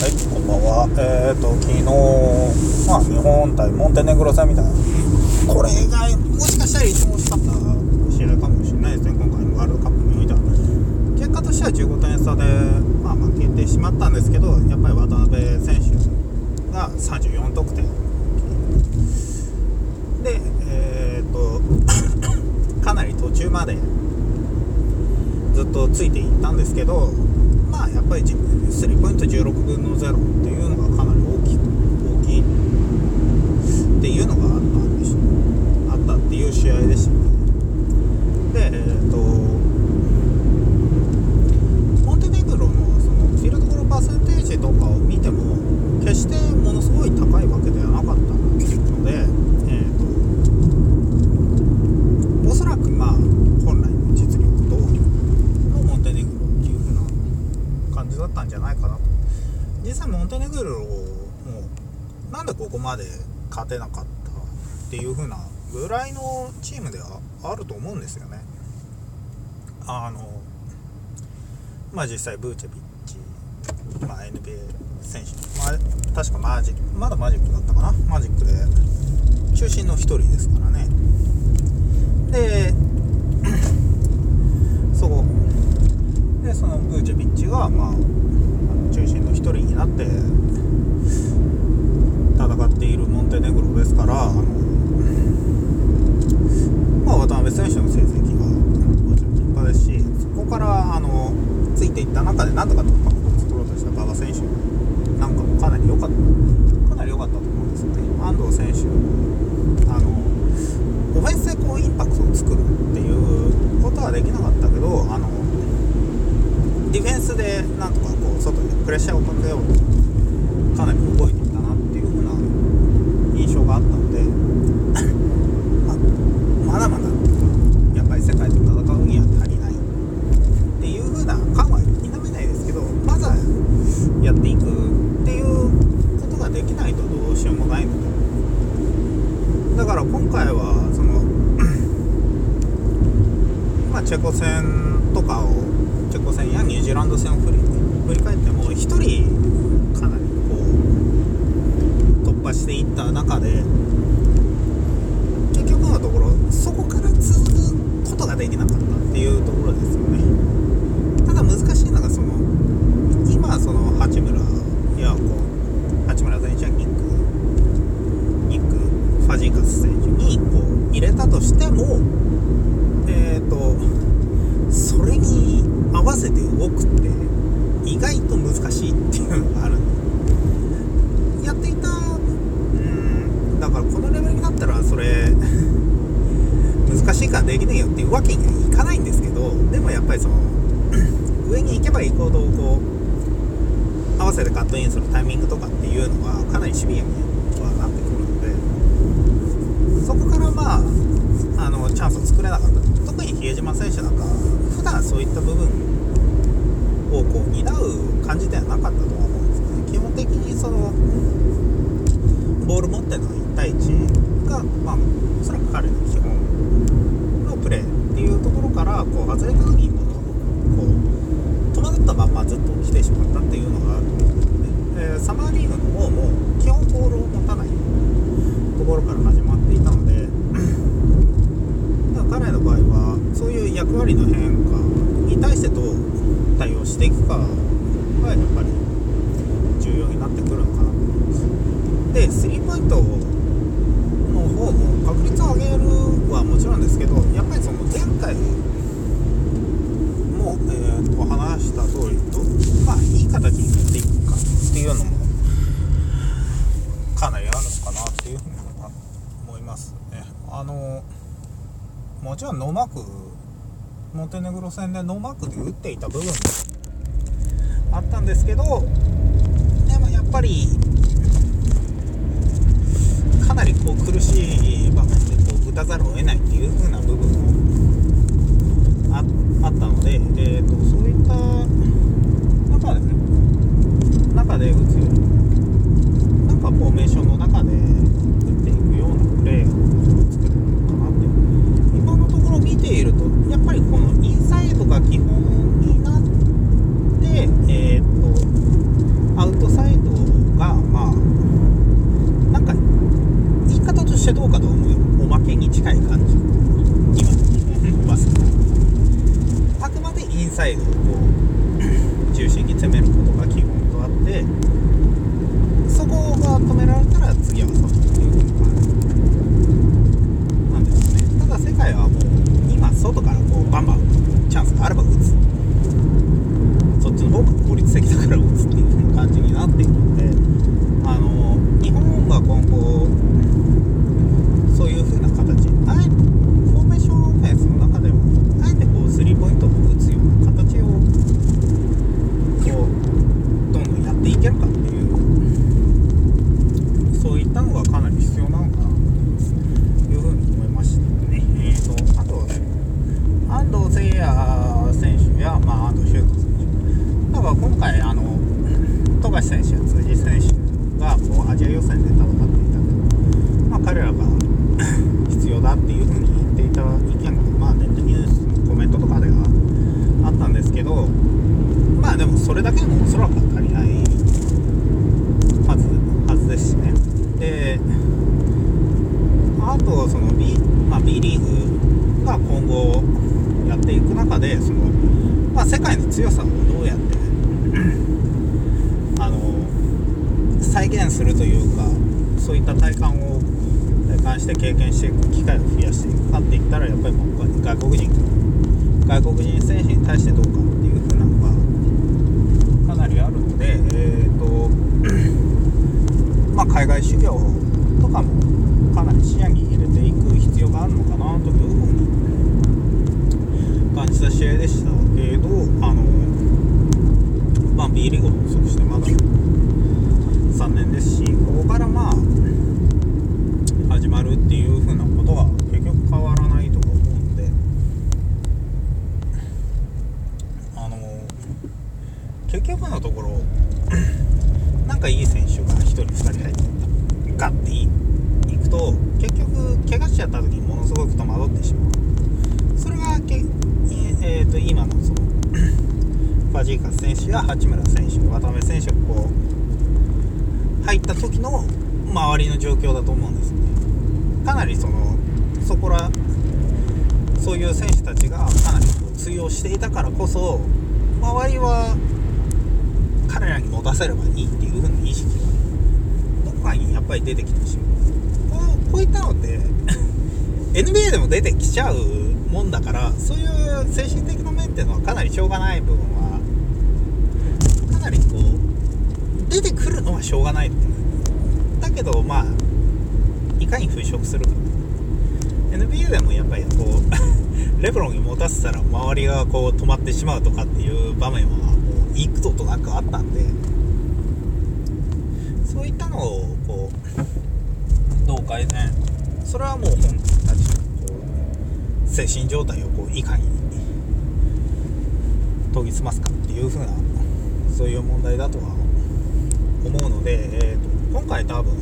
はい、こんばんは。昨日、日本対モンテネグロ戦みたいな、これがもしかしたら一番惜しかった試合かもしれないですね。今回のワールドカップにおいては結果としては15点差で、負けてしまったんですけど、やっぱり渡辺選手が34得点で、かなり途中までずっとついていったんですけど、やっぱりスリーポイント16分の0っていうのがかなり大きいっていうのがあったっていう試合でしたね。で、モンテネグロのそのフィールドゴールパーセンテージとかを見ても決してものすごい高いわけではなかったので、おそらく本来の実力とモンテネグロっていう風な感じだったんじゃないかなと。実際モンテネグロもなんでここまで勝てなかったっていう風なぐらいのチームではあると思うんですよね。実際ブーチェビッチ、NBA 選手、確かマジックだったかな、マジックで中心の一人ですからね。で、そのブーチェビッチが中心の一人になって戦っているモンテネグロですから、渡辺選手の成績が立派ですし、そこからついていった中で何とか突破口を作ろうとした馬場選手なんかもかなり良かったと思うんですよね。安藤選手、オフェンスでインパクトを作るっていうことはできなかったけど、ディフェンスでなんとか外にプレッシャーをかけようとかなり動いていたなっていうふうな印象があったのでまだやっぱり世界と戦うには足りないっていう風な感は否めないですけど、まずはやっていくっていうことができないとどうしようもないので、だから今回はそのチェコ戦とかをチェコ戦やニュージーランド戦を振り返っても1人かなり突破していった中で、結局のところそこから続くことができなかったっていうところですよね。ただ難しいのが今八村選手やニックファジーカス選手に入れたとしても、それに合わせて動くって意外と難しいっていうのがあるんで、やっていただからこのレベルになったらそれ難しいからできねえよっていうわけにはいかないんですけど、でもやっぱりその上に行けば行くほど合わせてカットインするタイミングとかっていうのがかなりシビアにはなってくるので、そこからチャンスを作れなかった。特に比江島選手なんか普段そういった部分を担う感じではなかったとは思うんですけど、基本的にそのボール持っての1対1が、おそらく彼の基本のプレーっていうところから外れた時に戸惑ったままずっと来てしまったっていうのがあると思うので、サマーリーグの方も基本ボールを持たないところから始まっていたので彼の場合はそういう役割の変化に対してどう対応していくかがやっぱり重要になってくるのかなと思います。で、スリーポイントの方も確率を上げるはもちろんですけど、やっぱりその前回も、話した通りと、いい形に持っていくかっていうのもかなりあるのかなっていうふうに思いますね。もちろんノーマーク、モンテネグロ戦でノーマークで打っていた部分もあったんですけど、でもやっぱりかなり苦しい場面で打たざるを得ないっていう風な部分もあったので、そういった中で打つよりもフォーメーションの中で打っていくようなプレーを作るのかなって、今のところ見ているとやっぱりこのインサイドが基本になって、アウトサイドイドを中心に攻めることが基本とあって、そこが止められたら次はサブっていう感じなんですね。ただ世界はもう今外からこうバンバンチャンスがあれば打つ、そっちの方が効率的だから打つっていう感じになっているので、日本が今後そういう風な形、あえてフォーメーションオフェンスの中でもあえてこうスリーポイントを打つような形をこうどんどんやっていけるかっていう、そういったのがかなり必要なのかなというふうに思いましたね。あとはね、安藤誠也選手や、安藤修斗選手、だから今回富樫選手や辻選手がこうアジア予選で戦っていたので、彼らが必要だっていうふうに言っていた意見が、ネットニュースのコメントとかではあったんですけど、でもそれだけでもおそらく足りないはずですしね。で、あとその B リーグが今後やっていく中で、その、世界の強さをどうやって再現するというか、そういった体感して経験していく機会を増やしていくかっていったら、やっぱり僕は外国人選手に対してどうかっていう風なのがかなりあるので、海外修行とかもかなり視野に入れていく必要があるのかなという風に感じた試合でしたけど、B リーグもそしてまだ3年ですし、ここから始まるっていう風なことは結局変わらないと思うんで、結局のところいい選手が1人2人入ってガッていくと、結局怪我しちゃった時にものすごく戸惑ってしまう。それが今のそのファジーカス選手や八村選手、渡辺選手がこう入った時の周りの状況だと思うんですね。かなりそういう選手たちがかなり通用していたからこそ、周りは彼らに持たせればいいっていう風な意識がどこかにやっぱり出てきてしまう。こういったのってNBA でも出てきちゃうもんだから、そういう精神的な面っていうのはかなりしょうがない部分はかなりこう出てくるのはしょうがないっていう。だけどいかに払拭するか。 NBA でもやっぱりこうレブロンに持たせたら周りがこう止まってしまうとかっていう場面は幾度となくあったんで、そういったのをこうどう改善、それはもう本人たちのこう精神状態をこういかに研ぎ澄ますかっていう風な、そういう問題だとは思うので、今回多分も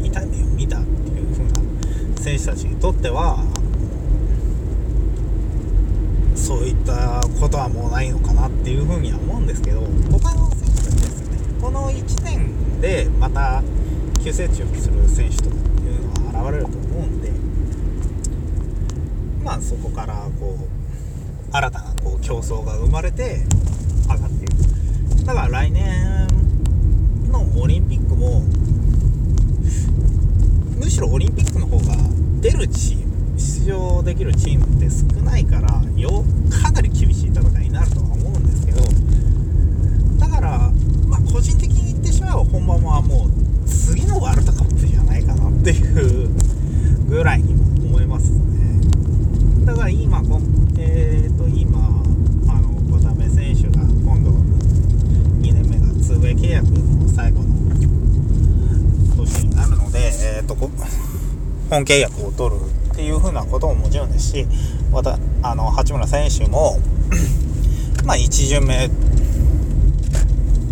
う痛い目を見たっていう風な選手たちにとっては、そういったことはもうないのかなっていうふうには思うんですけど、他の選手たちですね、この1年でまた急成長する選手というのは現れると思うんで、そこからこう新たなこう競争が生まれて上がっていく。だから来年のオリンピックも、むしろオリンピックの方が出るチーム、出場できるチームって少ないから、かなり厳しい戦いになるとは思うんですけど、だから、個人的に言ってしまえば本番はもう次のワールドカップじゃないかなっていうぐらいにも思いますね。だから今渡辺選手が今度2年目が2ウェイ契約の最後の年になるので、本契約を取るっていう風なことももちろんですし、八村選手も1巡目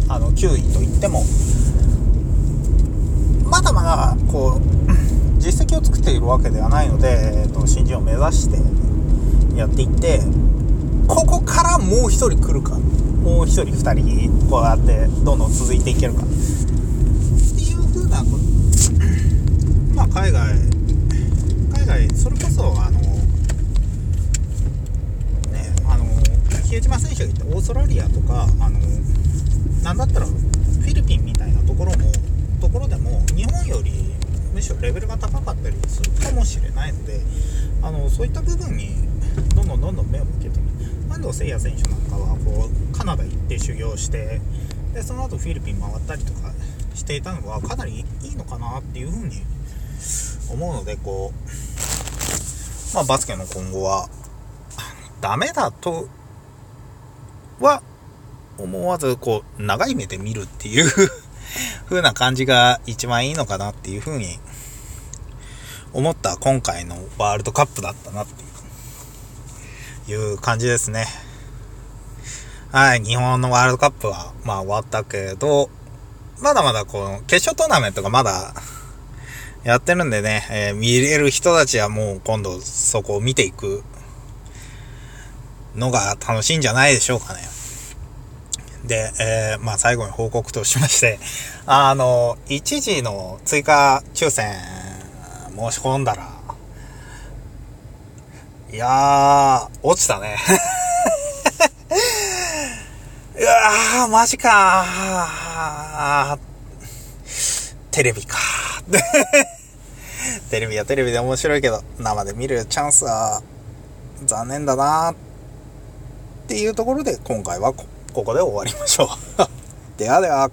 9位といってもまだまだこう実績を作っているわけではないので、新人を目指してやっていって、ここからもう一人来るか、もう一人二人こうやってどんどん続いていけるかっていう風なこと、海外それこそ比江島選手が言ったオーストラリアとかなんだったらフィリピンみたいなところでも日本よりむしろレベルが高かったりするかもしれないので、そういった部分にどんどん目を向けてみる。安藤誠也選手なんかはカナダ行って修行して、でその後フィリピン回ったりとかしていたのはかなりいいのかなっていうふうに思うので、バスケの今後はダメだとは思わず長い目で見るっていう風な感じが一番いいのかなっていう風に思った今回のワールドカップだったなっていう感じですね。はい、日本のワールドカップは終わったけど、まだまだ決勝トーナメントがまだやってるんでね、見れる人たちはもう今度そこを見ていくのが楽しいんじゃないでしょうかね。で、最後に報告としまして、一時の追加抽選申し込んだら、いやー、落ちたね。うわー、マジかー。テレビかー。テレビはテレビで面白いけど、生で見るチャンスは残念だなーっていうところで、今回はここで終わりましょう。ではでは。